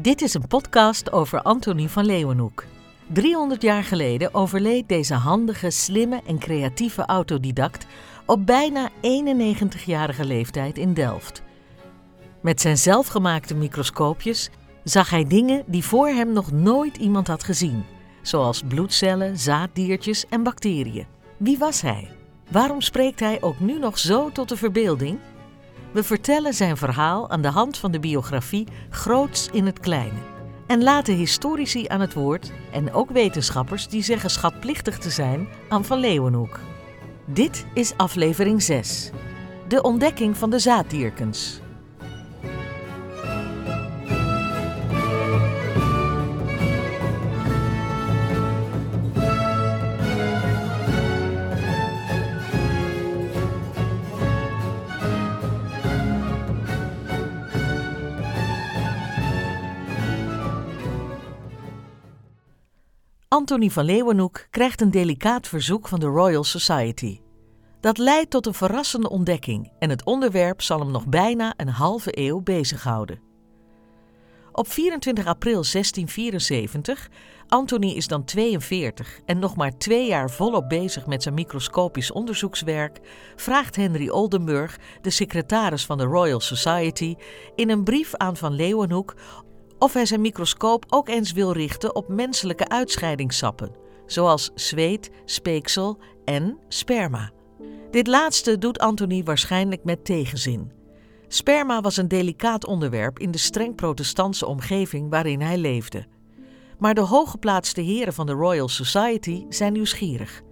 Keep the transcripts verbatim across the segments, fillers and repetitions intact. Dit is een podcast over Antonie van Leeuwenhoek. driehonderd jaar geleden overleed deze handige, slimme en creatieve autodidact op bijna eenennegentigjarige leeftijd in Delft. Met zijn zelfgemaakte microscoopjes zag hij dingen die voor hem nog nooit iemand had gezien, zoals bloedcellen, zaaddiertjes en bacteriën. Wie was hij? Waarom spreekt hij ook nu nog zo tot de verbeelding? We vertellen zijn verhaal aan de hand van de biografie Groots in het Kleine. En laten historici aan het woord en ook wetenschappers die zeggen schatplichtig te zijn aan Van Leeuwenhoek. Dit is aflevering zes. De ontdekking van de zaaddierkens. Antonie van Leeuwenhoek krijgt een delicaat verzoek van de Royal Society. Dat leidt tot een verrassende ontdekking en het onderwerp zal hem nog bijna een halve eeuw bezighouden. Op vierentwintig april zestien vierenzeventig, Antonie is dan tweeënveertig en nog maar twee jaar volop bezig met zijn microscopisch onderzoekswerk, vraagt Henry Oldenburg, de secretaris van de Royal Society, in een brief aan Van Leeuwenhoek of hij zijn microscoop ook eens wil richten op menselijke uitscheidingssappen, zoals zweet, speeksel en sperma. Dit laatste doet Antonie waarschijnlijk met tegenzin. Sperma was een delicaat onderwerp in de streng protestantse omgeving waarin hij leefde. Maar de hooggeplaatste heren van de Royal Society zijn nieuwsgierig.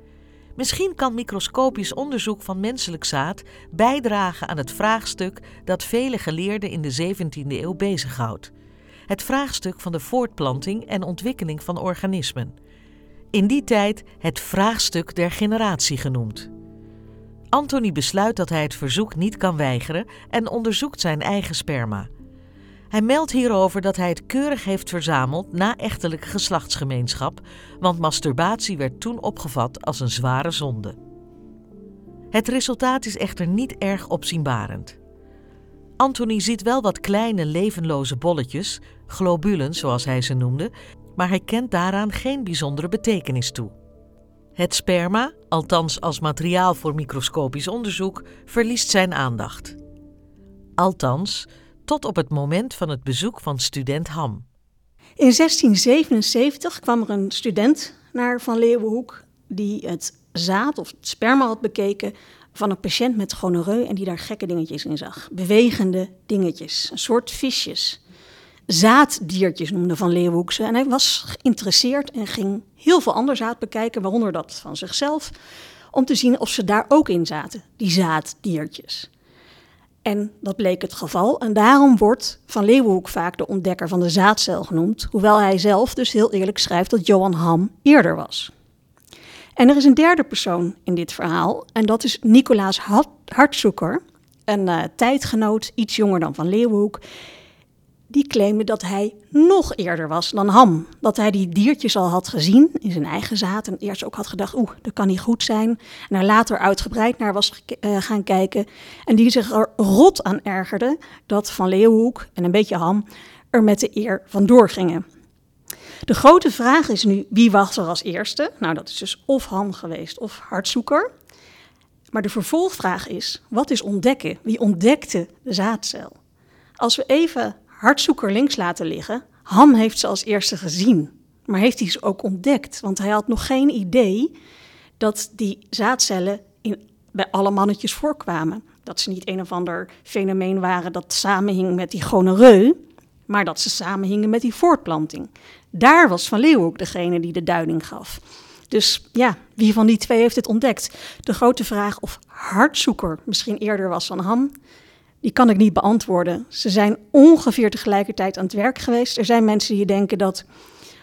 Misschien kan microscopisch onderzoek van menselijk zaad bijdragen aan het vraagstuk dat vele geleerden in de zeventiende eeuw bezighoudt. Het vraagstuk van de voortplanting en ontwikkeling van organismen. In die tijd het vraagstuk der generatie genoemd. Antonie besluit dat hij het verzoek niet kan weigeren en onderzoekt zijn eigen sperma. Hij meldt hierover dat hij het keurig heeft verzameld na echtelijke geslachtsgemeenschap, want masturbatie werd toen opgevat als een zware zonde. Het resultaat is echter niet erg opzienbarend. Antonie ziet wel wat kleine, levenloze bolletjes, globulen zoals hij ze noemde, maar hij kent daaraan geen bijzondere betekenis toe. Het sperma, althans als materiaal voor microscopisch onderzoek, verliest zijn aandacht. Althans, tot op het moment van het bezoek van student Ham. In zestien zevenenzeventig kwam er een student naar Van Leeuwenhoek die het zaad of het sperma had bekeken van een patiënt met gonoreu en die daar gekke dingetjes in zag. Bewegende dingetjes, een soort visjes. Zaaddiertjes noemde Van Leeuwenhoek ze. En hij was geïnteresseerd en ging heel veel ander zaad bekijken, waaronder dat van zichzelf, om te zien of ze daar ook in zaten, die zaaddiertjes. En dat bleek het geval. En daarom wordt Van Leeuwenhoek vaak de ontdekker van de zaadcel genoemd, hoewel hij zelf dus heel eerlijk schrijft dat Johan Ham eerder was. En er is een derde persoon in dit verhaal en dat is Nicolaas Hartsoeker, een uh, tijdgenoot, iets jonger dan Van Leeuwenhoek, die claimde dat hij nog eerder was dan Ham. Dat hij die diertjes al had gezien in zijn eigen zaad en eerst ook had gedacht, oeh, dat kan niet goed zijn. En er later uitgebreid naar was uh, gaan kijken en die zich er rot aan ergerde dat Van Leeuwenhoek en een beetje Ham er met de eer vandoor gingen. De grote vraag is nu, wie was er als eerste? Nou, dat is dus of Ham geweest of Hartsoeker. Maar de vervolgvraag is, wat is ontdekken? Wie ontdekte de zaadcel? Als we even Hartsoeker links laten liggen, Ham heeft ze als eerste gezien. Maar heeft hij ze ook ontdekt? Want hij had nog geen idee dat die zaadcellen in, bij alle mannetjes voorkwamen. Dat ze niet een of ander fenomeen waren dat samenhing met die gonoreu, maar dat ze samenhingen met die voortplanting. Daar was Van Leeuwenhoek degene die de duiding gaf. Dus ja, wie van die twee heeft het ontdekt? De grote vraag of Hartsoeker misschien eerder was dan Ham, die kan ik niet beantwoorden. Ze zijn ongeveer tegelijkertijd aan het werk geweest. Er zijn mensen die denken dat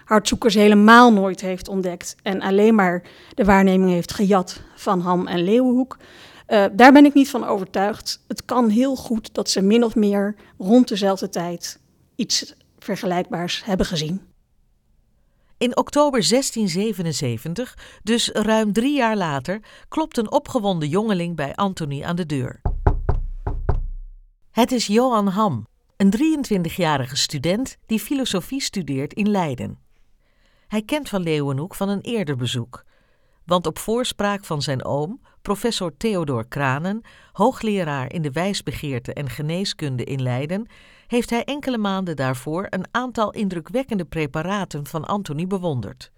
Hartsoeker ze helemaal nooit heeft ontdekt en alleen maar de waarneming heeft gejat van Ham en Leeuwenhoek. Uh, daar ben ik niet van overtuigd. Het kan heel goed dat ze min of meer rond dezelfde tijd iets vergelijkbaars hebben gezien. In oktober zestien zevenenzeventig, dus ruim drie jaar later, klopt een opgewonden jongeling bij Antonie aan de deur. Het is Johan Ham, een drieëntwintigjarige student die filosofie studeert in Leiden. Hij kent van Leeuwenhoek van een eerder bezoek, want op voorspraak van zijn oom, professor Theodor Kranen, hoogleraar in de wijsbegeerte en geneeskunde in Leiden, heeft hij enkele maanden daarvoor een aantal indrukwekkende preparaten van Antonie bewonderd.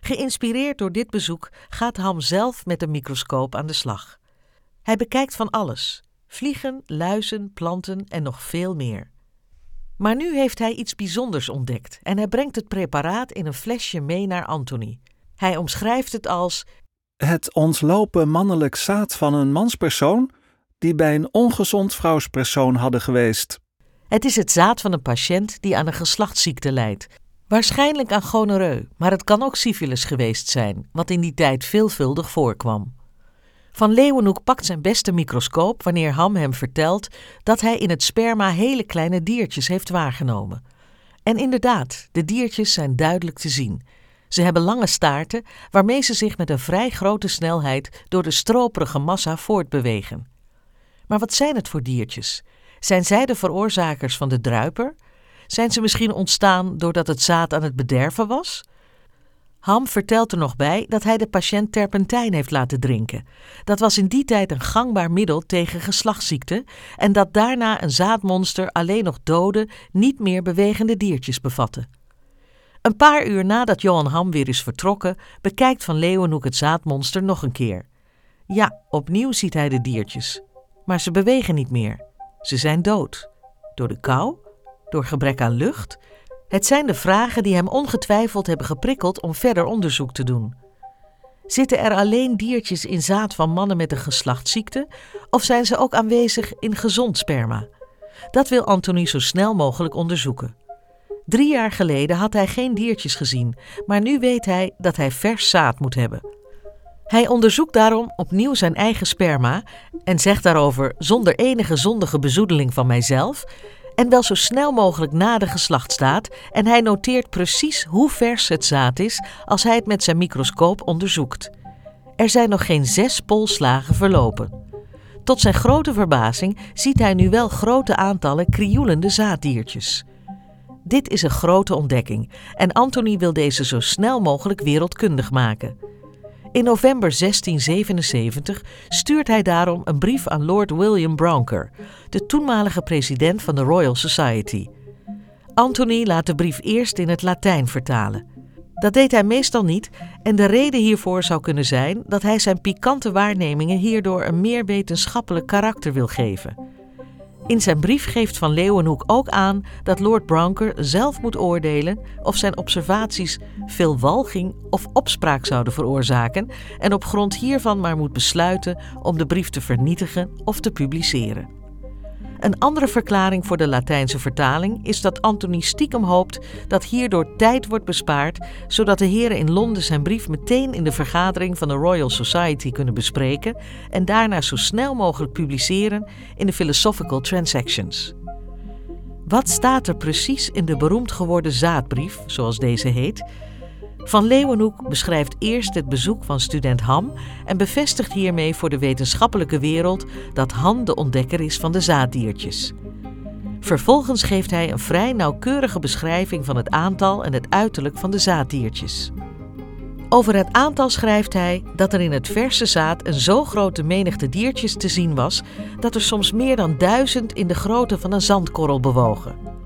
Geïnspireerd door dit bezoek gaat Ham zelf met een microscoop aan de slag. Hij bekijkt van alles: vliegen, luizen, planten en nog veel meer. Maar nu heeft hij iets bijzonders ontdekt en hij brengt het preparaat in een flesje mee naar Antonie. Hij omschrijft het als het ontlopen mannelijk zaad van een manspersoon die bij een ongezond vrouwspersoon hadden geweest. Het is het zaad van een patiënt die aan een geslachtsziekte lijdt. Waarschijnlijk aan gonoreu, maar het kan ook syfilis geweest zijn, wat in die tijd veelvuldig voorkwam. Van Leeuwenhoek pakt zijn beste microscoop wanneer Ham hem vertelt dat hij in het sperma hele kleine diertjes heeft waargenomen. En inderdaad, de diertjes zijn duidelijk te zien. Ze hebben lange staarten waarmee ze zich met een vrij grote snelheid door de stroperige massa voortbewegen. Maar wat zijn het voor diertjes? Zijn zij de veroorzakers van de druiper? Zijn ze misschien ontstaan doordat het zaad aan het bederven was? Ham vertelt er nog bij dat hij de patiënt terpentijn heeft laten drinken. Dat was in die tijd een gangbaar middel tegen geslachtsziekten en dat daarna een zaadmonster alleen nog dode, niet meer bewegende diertjes bevatte. Een paar uur nadat Johan Ham weer is vertrokken, bekijkt van Leeuwenhoek het zaadmonster nog een keer. Ja, opnieuw ziet hij de diertjes. Maar ze bewegen niet meer. Ze zijn dood. Door de kou? Door gebrek aan lucht? Het zijn de vragen die hem ongetwijfeld hebben geprikkeld om verder onderzoek te doen. Zitten er alleen diertjes in zaad van mannen met een geslachtsziekte? Of zijn ze ook aanwezig in gezond sperma? Dat wil Antonie zo snel mogelijk onderzoeken. Drie jaar geleden had hij geen diertjes gezien, maar nu weet hij dat hij vers zaad moet hebben. Hij onderzoekt daarom opnieuw zijn eigen sperma en zegt daarover zonder enige zondige bezoedeling van mijzelf en wel zo snel mogelijk na de geslachtsdaad en hij noteert precies hoe vers het zaad is als hij het met zijn microscoop onderzoekt. Er zijn nog geen zes polslagen verlopen. Tot zijn grote verbazing ziet hij nu wel grote aantallen krioelende zaaddiertjes. Dit is een grote ontdekking en Antonie wil deze zo snel mogelijk wereldkundig maken. In november zestien zevenenzeventig stuurt hij daarom een brief aan Lord William Brouncker, de toenmalige president van de Royal Society. Antonie laat de brief eerst in het Latijn vertalen. Dat deed hij meestal niet en de reden hiervoor zou kunnen zijn dat hij zijn pikante waarnemingen hierdoor een meer wetenschappelijk karakter wil geven. In zijn brief geeft van Leeuwenhoek ook aan dat Lord Brouncker zelf moet oordelen of zijn observaties veel walging of opspraak zouden veroorzaken en op grond hiervan maar moet besluiten om de brief te vernietigen of te publiceren. Een andere verklaring voor de Latijnse vertaling is dat Antonie stiekem hoopt dat hierdoor tijd wordt bespaard, zodat de heren in Londen zijn brief meteen in de vergadering van de Royal Society kunnen bespreken en daarna zo snel mogelijk publiceren in de Philosophical Transactions. Wat staat er precies in de beroemd geworden zaadbrief, zoals deze heet? Van Leeuwenhoek beschrijft eerst het bezoek van student Ham en bevestigt hiermee voor de wetenschappelijke wereld dat Ham de ontdekker is van de zaaddiertjes. Vervolgens geeft hij een vrij nauwkeurige beschrijving van het aantal en het uiterlijk van de zaaddiertjes. Over het aantal schrijft hij dat er in het verse zaad een zo grote menigte diertjes te zien was dat er soms meer dan duizend in de grootte van een zandkorrel bewogen.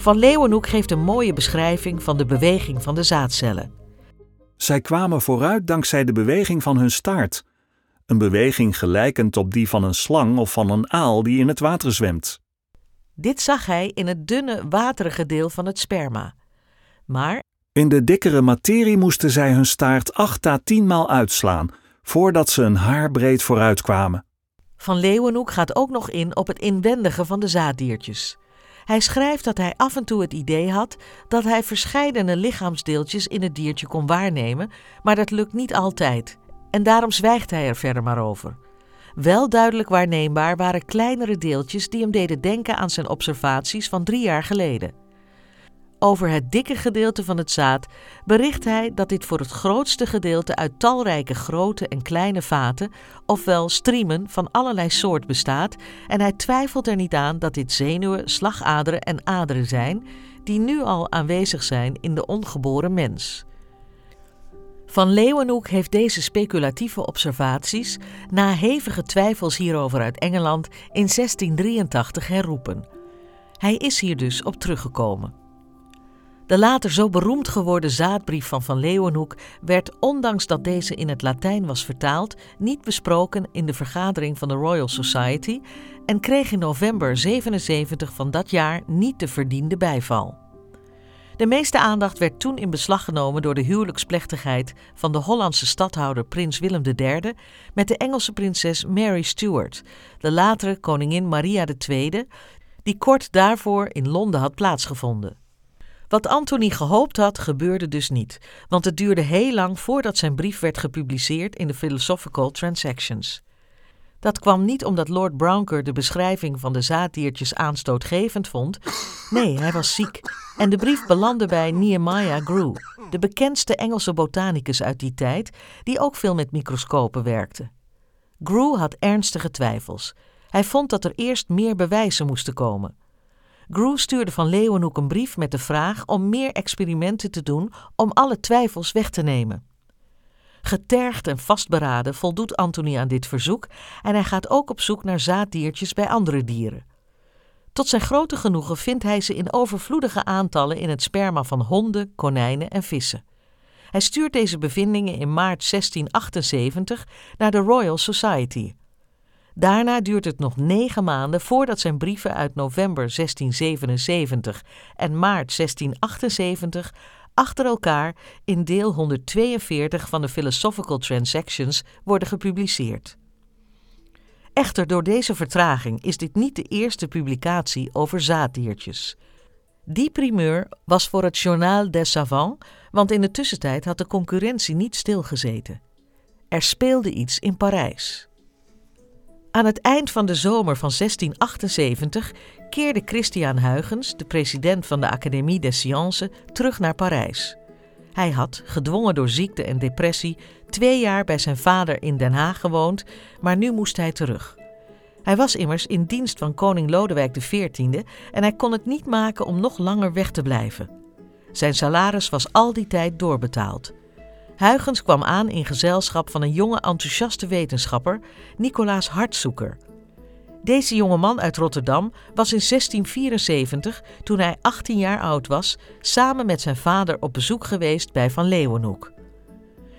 Van Leeuwenhoek geeft een mooie beschrijving van de beweging van de zaadcellen. Zij kwamen vooruit dankzij de beweging van hun staart. Een beweging gelijkend op die van een slang of van een aal die in het water zwemt. Dit zag hij in het dunne, waterige deel van het sperma. Maar in de dikkere materie moesten zij hun staart acht à tien maal uitslaan, voordat ze een haarbreed vooruit kwamen. Van Leeuwenhoek gaat ook nog in op het inwendige van de zaaddiertjes. Hij schrijft dat hij af en toe het idee had dat hij verscheidene lichaamsdeeltjes in het diertje kon waarnemen, maar dat lukt niet altijd en daarom zwijgt hij er verder maar over. Wel duidelijk waarneembaar waren kleinere deeltjes die hem deden denken aan zijn observaties van drie jaar geleden. Over het dikke gedeelte van het zaad bericht hij dat dit voor het grootste gedeelte uit talrijke grote en kleine vaten, ofwel striemen van allerlei soort bestaat, en hij twijfelt er niet aan dat dit zenuwen, slagaderen en aderen zijn, die nu al aanwezig zijn in de ongeboren mens. Van Leeuwenhoek heeft deze speculatieve observaties, na hevige twijfels hierover uit Engeland, in zestien drieëntachtig herroepen. Hij is hier dus op teruggekomen. De later zo beroemd geworden zaadbrief van Van Leeuwenhoek werd, ondanks dat deze in het Latijn was vertaald, niet besproken in de vergadering van de Royal Society en kreeg in november zevenenzeventig van dat jaar niet de verdiende bijval. De meeste aandacht werd toen in beslag genomen door de huwelijksplechtigheid van de Hollandse stadhouder prins Willem de Derde met de Engelse prinses Mary Stuart, de latere koningin Maria de Tweede, die kort daarvoor in Londen had plaatsgevonden. Wat Antonie gehoopt had, gebeurde dus niet, want het duurde heel lang voordat zijn brief werd gepubliceerd in de Philosophical Transactions. Dat kwam niet omdat Lord Brouncker de beschrijving van de zaaddiertjes aanstootgevend vond. Nee, hij was ziek en de brief belandde bij Nehemiah Grew, de bekendste Engelse botanicus uit die tijd, die ook veel met microscopen werkte. Grew had ernstige twijfels. Hij vond dat er eerst meer bewijzen moesten komen. Grew stuurde Van Leeuwenhoek een brief met de vraag om meer experimenten te doen om alle twijfels weg te nemen. Getergd en vastberaden voldoet Antonie aan dit verzoek en hij gaat ook op zoek naar zaaddiertjes bij andere dieren. Tot zijn grote genoegen vindt hij ze in overvloedige aantallen in het sperma van honden, konijnen en vissen. Hij stuurt deze bevindingen in maart zestien achtenzeventig naar de Royal Society. Daarna duurt het nog negen maanden voordat zijn brieven uit november zestien zevenenzeventig en maart zestien achtenzeventig achter elkaar in deel honderdtweeënveertig van de Philosophical Transactions worden gepubliceerd. Echter, door deze vertraging is dit niet de eerste publicatie over zaaddiertjes. Die primeur was voor het Journal des Savants, want in de tussentijd had de concurrentie niet stilgezeten. Er speelde iets in Parijs. Aan het eind van de zomer van zestien achtenzeventig keerde Christiaan Huygens, de president van de Académie des Sciences, terug naar Parijs. Hij had, gedwongen door ziekte en depressie, twee jaar bij zijn vader in Den Haag gewoond, maar nu moest hij terug. Hij was immers in dienst van koning Lodewijk de Veertiende en hij kon het niet maken om nog langer weg te blijven. Zijn salaris was al die tijd doorbetaald. Huygens kwam aan in gezelschap van een jonge enthousiaste wetenschapper, Nicolaas Hartsoeker. Deze jonge man uit Rotterdam was in zestien vierenzeventig, toen hij achttien jaar oud was, samen met zijn vader op bezoek geweest bij Van Leeuwenhoek.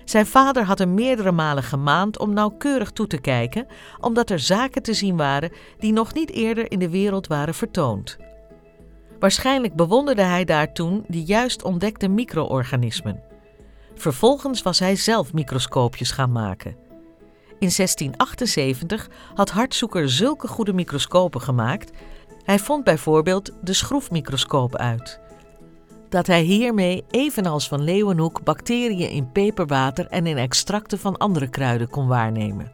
Zijn vader had hem meerdere malen gemaand om nauwkeurig toe te kijken, omdat er zaken te zien waren die nog niet eerder in de wereld waren vertoond. Waarschijnlijk bewonderde hij daar toen de juist ontdekte micro-organismen. Vervolgens was hij zelf microscoopjes gaan maken. In zestien achtenzeventig had Hartsoeker zulke goede microscopen gemaakt. Hij vond bijvoorbeeld de schroefmicroscoop uit. Dat hij hiermee, evenals Van Leeuwenhoek, bacteriën in peperwater en in extracten van andere kruiden kon waarnemen.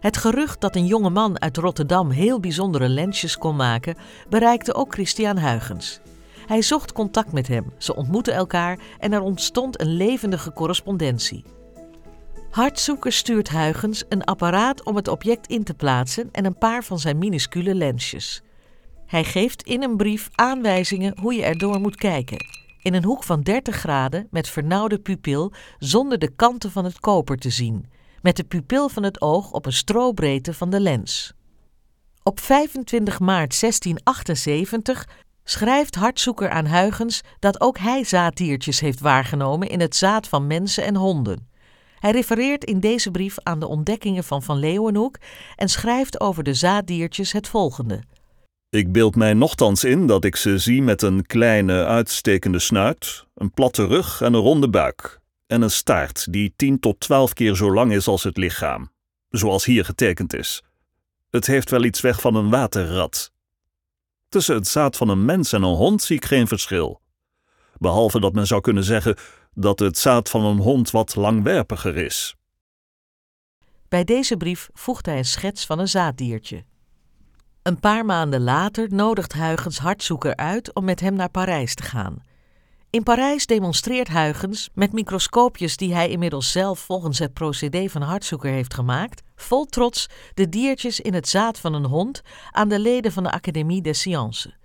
Het gerucht dat een jonge man uit Rotterdam heel bijzondere lensjes kon maken, bereikte ook Christiaan Huygens. Hij zocht contact met hem, ze ontmoetten elkaar en er ontstond een levendige correspondentie. Hartsoeker stuurt Huygens een apparaat om het object in te plaatsen en een paar van zijn minuscule lensjes. Hij geeft in een brief aanwijzingen hoe je erdoor moet kijken. In een hoek van dertig graden met vernauwde pupil zonder de kanten van het koper te zien. Met de pupil van het oog op een strobreedte van de lens. Op vijfentwintig maart zestien achtenzeventig... schrijft Hartsoeker aan Huygens dat ook hij zaaddiertjes heeft waargenomen in het zaad van mensen en honden. Hij refereert in deze brief aan de ontdekkingen van Van Leeuwenhoek en schrijft over de zaaddiertjes het volgende. Ik beeld mij nochtans in dat ik ze zie met een kleine uitstekende snuit, een platte rug en een ronde buik en een staart die tien tot twaalf keer zo lang is als het lichaam, zoals hier getekend is. Het heeft wel iets weg van een waterrat. Tussen het zaad van een mens en een hond zie ik geen verschil. Behalve dat men zou kunnen zeggen dat het zaad van een hond wat langwerpiger is. Bij deze brief voegt hij een schets van een zaaddiertje. Een paar maanden later nodigt Huygens Hartsoeker uit om met hem naar Parijs te gaan. In Parijs demonstreert Huygens met microscoopjes die hij inmiddels zelf volgens het procedé van Hartsoeker heeft gemaakt, vol trots de diertjes in het zaad van een hond aan de leden van de Académie des Sciences.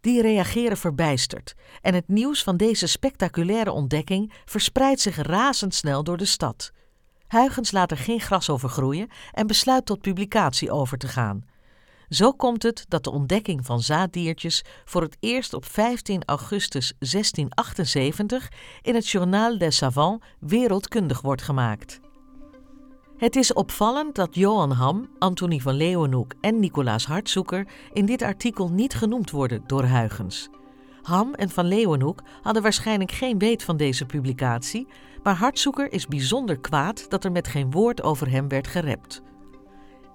Die reageren verbijsterd en het nieuws van deze spectaculaire ontdekking verspreidt zich razendsnel door de stad. Huygens laat er geen gras over groeien en besluit tot publicatie over te gaan. Zo komt het dat de ontdekking van zaaddiertjes voor het eerst op vijftien augustus zestien achtenzeventig in het Journal des Savants wereldkundig wordt gemaakt. Het is opvallend dat Johan Ham, Antonie van Leeuwenhoek en Nicolaas Hartsoeker in dit artikel niet genoemd worden door Huygens. Ham en van Leeuwenhoek hadden waarschijnlijk geen weet van deze publicatie, maar Hartsoeker is bijzonder kwaad dat er met geen woord over hem werd gerept.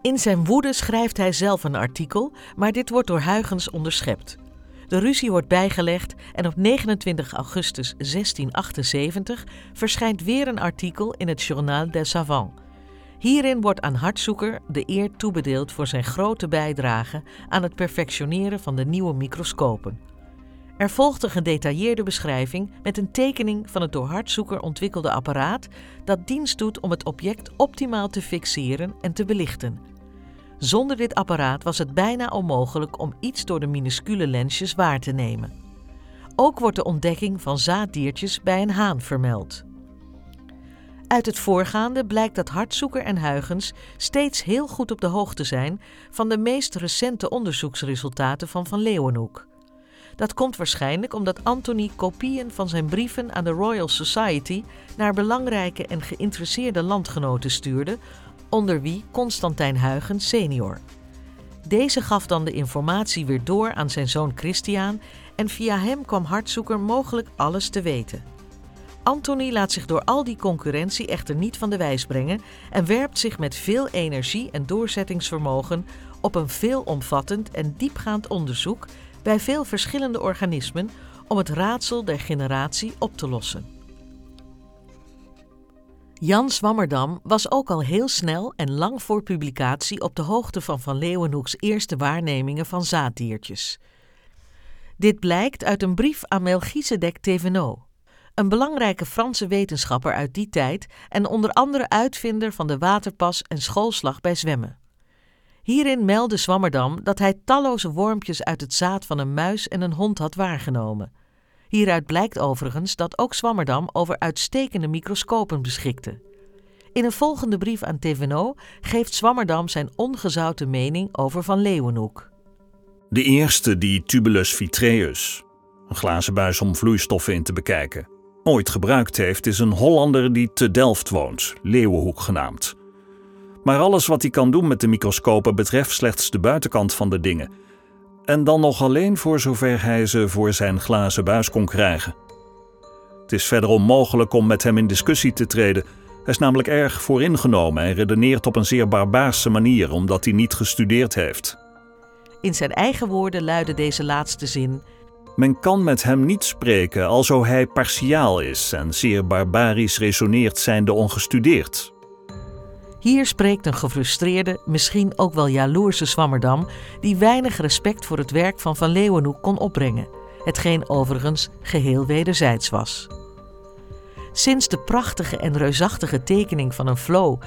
In zijn woede schrijft hij zelf een artikel, maar dit wordt door Huygens onderschept. De ruzie wordt bijgelegd en op negenentwintig augustus zestien achtenzeventig verschijnt weer een artikel in het Journal des Savants. Hierin wordt aan Hartsoeker de eer toebedeeld voor zijn grote bijdrage aan het perfectioneren van de nieuwe microscopen. Er volgt een gedetailleerde beschrijving met een tekening van het door Hartsoeker ontwikkelde apparaat dat dienst doet om het object optimaal te fixeren en te belichten. Zonder dit apparaat was het bijna onmogelijk om iets door de minuscule lensjes waar te nemen. Ook wordt de ontdekking van zaaddiertjes bij een haan vermeld. Uit het voorgaande blijkt dat Hartsoeker en Huygens steeds heel goed op de hoogte zijn van de meest recente onderzoeksresultaten van Van Leeuwenhoek. Dat komt waarschijnlijk omdat Antonie kopieën van zijn brieven aan de Royal Society naar belangrijke en geïnteresseerde landgenoten stuurde, onder wie Constantijn Huygens senior. Deze gaf dan de informatie weer door aan zijn zoon Christiaan en via hem kwam Hartsoeker mogelijk alles te weten. Antonie laat zich door al die concurrentie echter niet van de wijs brengen en werpt zich met veel energie en doorzettingsvermogen op een veelomvattend en diepgaand onderzoek bij veel verschillende organismen om het raadsel der generatie op te lossen. Jan Swammerdam was ook al heel snel en lang voor publicatie op de hoogte van Van Leeuwenhoeks eerste waarnemingen van zaaddiertjes. Dit blijkt uit een brief aan Melchisedek Thévenot, een belangrijke Franse wetenschapper uit die tijd en onder andere uitvinder van de waterpas en schoolslag bij zwemmen. Hierin meldde Swammerdam dat hij talloze wormpjes uit het zaad van een muis en een hond had waargenomen. Hieruit blijkt overigens dat ook Swammerdam over uitstekende microscopen beschikte. In een volgende brief aan Thévenot geeft Swammerdam zijn ongezouten mening over Van Leeuwenhoek. De eerste die tubulus vitreus, een glazen buis om vloeistoffen in te bekijken, ooit gebruikt heeft is een Hollander die te Delft woont, Leeuwenhoek genaamd. Maar alles wat hij kan doen met de microscopen betreft slechts de buitenkant van de dingen. En dan nog alleen voor zover hij ze voor zijn glazen buis kon krijgen. Het is verder onmogelijk om met hem in discussie te treden. Hij is namelijk erg vooringenomen en redeneert op een zeer barbaarse manier omdat hij niet gestudeerd heeft. In zijn eigen woorden luidde deze laatste zin: men kan met hem niet spreken, alzo hij partiaal is en zeer barbarisch resoneert zijnde ongestudeerd. Hier spreekt een gefrustreerde, misschien ook wel jaloerse Swammerdam, die weinig respect voor het werk van Van Leeuwenhoek kon opbrengen, hetgeen overigens geheel wederzijds was. Sinds de prachtige en reusachtige tekening van een flow,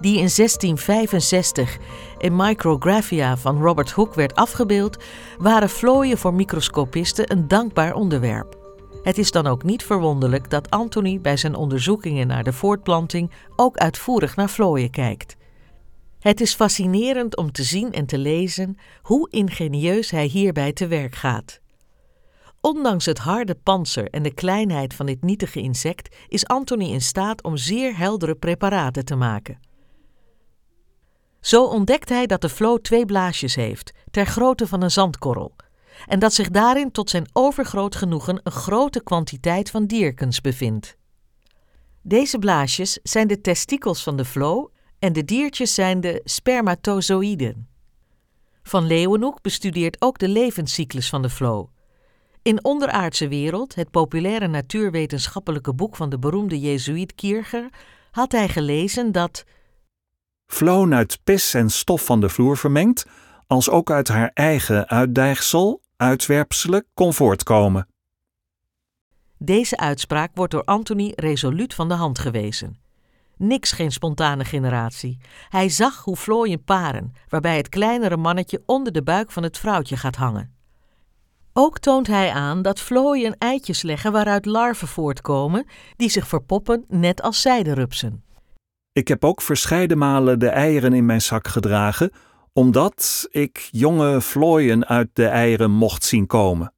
die in zestien vijfenzestig in Micrographia van Robert Hooke werd afgebeeld, waren vlooien voor microscopisten een dankbaar onderwerp. Het is dan ook niet verwonderlijk dat Antonie bij zijn onderzoekingen naar de voortplanting ook uitvoerig naar vlooien kijkt. Het is fascinerend om te zien en te lezen hoe ingenieus hij hierbij te werk gaat. Ondanks het harde pantser en de kleinheid van dit nietige insect is Antonie in staat om zeer heldere preparaten te maken. Zo ontdekt hij dat de vloo twee blaasjes heeft, ter grootte van een zandkorrel, en dat zich daarin tot zijn overgroot genoegen een grote kwantiteit van dierkens bevindt. Deze blaasjes zijn de testikels van de vloo en de diertjes zijn de spermatozoïden. Van Leeuwenhoek bestudeert ook de levenscyclus van de vloo. In Onderaardse Wereld, het populaire natuurwetenschappelijke boek van de beroemde jezuïet Kircher, had hij gelezen dat vloon uit pis en stof van de vloer vermengt, als ook uit haar eigen uitdijgsel, uitwerpselen, kon voortkomen. Deze uitspraak wordt door Antonie resoluut van de hand gewezen. Niks geen spontane generatie. Hij zag hoe vlooien paren, waarbij het kleinere mannetje onder de buik van het vrouwtje gaat hangen. Ook toont hij aan dat vlooien eitjes leggen waaruit larven voortkomen, die zich verpoppen net als zijderupsen. Ik heb ook verscheiden malen de eieren in mijn zak gedragen, omdat ik jonge vlooien uit de eieren mocht zien komen.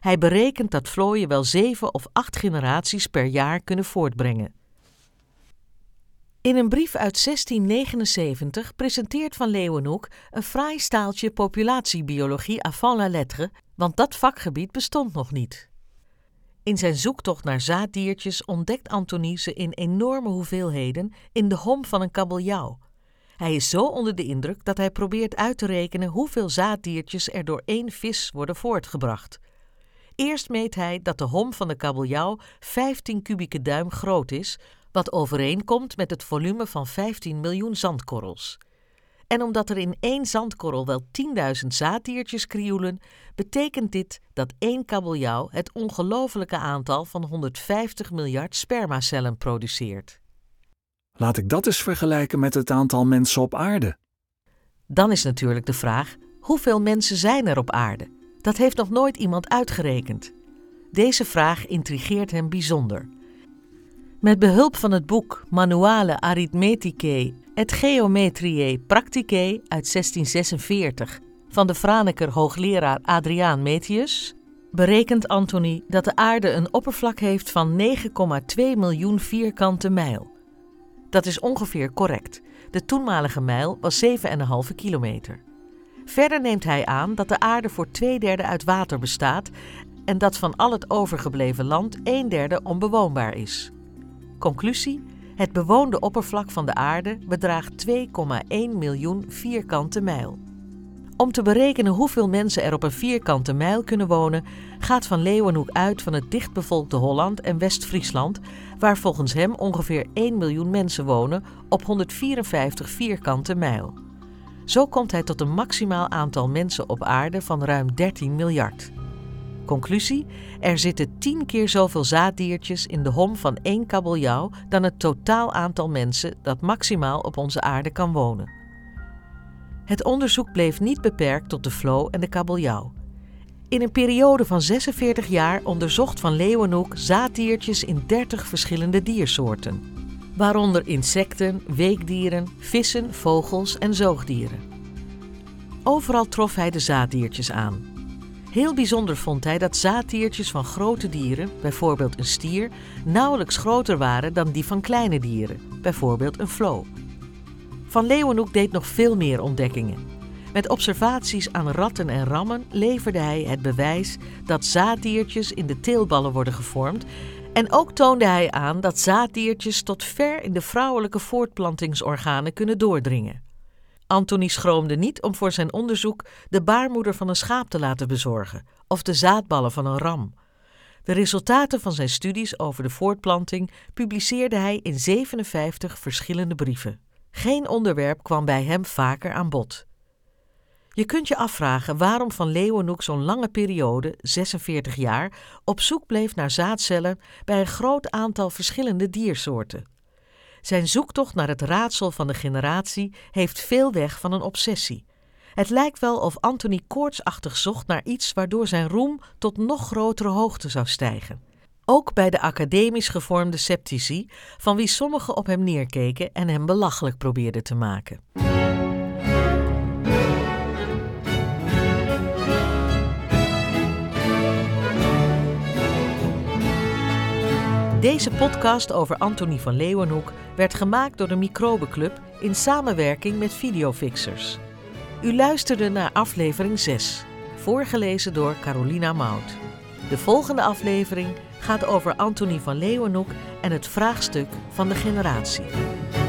Hij berekent dat vlooien wel zeven of acht generaties per jaar kunnen voortbrengen. In een brief uit zestien negenenzeventig presenteert Van Leeuwenhoek een fraai staaltje populatiebiologie avant la lettre, want dat vakgebied bestond nog niet. In zijn zoektocht naar zaaddiertjes ontdekt Antonie ze in enorme hoeveelheden in de hom van een kabeljauw. Hij is zo onder de indruk dat hij probeert uit te rekenen hoeveel zaaddiertjes er door één vis worden voortgebracht. Eerst meet hij dat de hom van de kabeljauw vijftien kubieke duim groot is, wat overeenkomt met het volume van vijftien miljoen zandkorrels. En omdat er in één zandkorrel wel tienduizend zaaddiertjes krioelen, betekent dit dat één kabeljauw het ongelofelijke aantal van honderdvijftig miljard spermacellen produceert. Laat ik dat eens vergelijken met het aantal mensen op aarde. Dan is natuurlijk de vraag, hoeveel mensen zijn er op aarde? Dat heeft nog nooit iemand uitgerekend. Deze vraag intrigeert hem bijzonder. Met behulp van het boek Manuale Arithmeticae et Geometriae Practicae uit zestien zesenveertig van de Franeker hoogleraar Adriaan Metius berekent Antonie dat de aarde een oppervlak heeft van negen komma twee miljoen vierkante mijl. Dat is ongeveer correct. De toenmalige mijl was zeven komma vijf kilometer. Verder neemt hij aan dat de aarde voor twee derde uit water bestaat en dat van al het overgebleven land een derde onbewoonbaar is. Conclusie: het bewoonde oppervlak van de aarde bedraagt twee komma één miljoen vierkante mijl. Om te berekenen hoeveel mensen er op een vierkante mijl kunnen wonen, gaat Van Leeuwenhoek uit van het dichtbevolkte Holland en West-Friesland, waar volgens hem ongeveer één miljoen mensen wonen op honderdvierenvijftig vierkante mijl. Zo komt hij tot een maximaal aantal mensen op aarde van ruim dertien miljard. Conclusie: er zitten tien keer zoveel zaaddiertjes in de hom van één kabeljauw dan het totaal aantal mensen dat maximaal op onze aarde kan wonen. Het onderzoek bleef niet beperkt tot de vloo en de kabeljauw. In een periode van zesenveertig jaar onderzocht Van Leeuwenhoek zaaddiertjes in dertig verschillende diersoorten, waaronder insecten, weekdieren, vissen, vogels en zoogdieren. Overal trof hij de zaaddiertjes aan. Heel bijzonder vond hij dat zaaddiertjes van grote dieren, bijvoorbeeld een stier, nauwelijks groter waren dan die van kleine dieren, bijvoorbeeld een vloo. Van Leeuwenhoek deed nog veel meer ontdekkingen. Met observaties aan ratten en rammen leverde hij het bewijs dat zaaddiertjes in de teelballen worden gevormd en ook toonde hij aan dat zaaddiertjes tot ver in de vrouwelijke voortplantingsorganen kunnen doordringen. Antonie schroomde niet om voor zijn onderzoek de baarmoeder van een schaap te laten bezorgen of de zaadballen van een ram. De resultaten van zijn studies over de voortplanting publiceerde hij in zevenenvijftig verschillende brieven. Geen onderwerp kwam bij hem vaker aan bod. Je kunt je afvragen waarom Van Leeuwenhoek zo'n lange periode, zesenveertig jaar, op zoek bleef naar zaadcellen bij een groot aantal verschillende diersoorten. Zijn zoektocht naar het raadsel van de generatie heeft veel weg van een obsessie. Het lijkt wel of Antonie koortsachtig zocht naar iets waardoor zijn roem tot nog grotere hoogte zou stijgen. Ook bij de academisch gevormde sceptici, van wie sommigen op hem neerkeken en hem belachelijk probeerden te maken. Deze podcast over Antonie van Leeuwenhoek werd gemaakt door de Microbe Club in samenwerking met Videofixers. U luisterde naar aflevering zes, voorgelezen door Carolina Mout. De volgende aflevering gaat over Antonie van Leeuwenhoek en het vraagstuk van de generatie.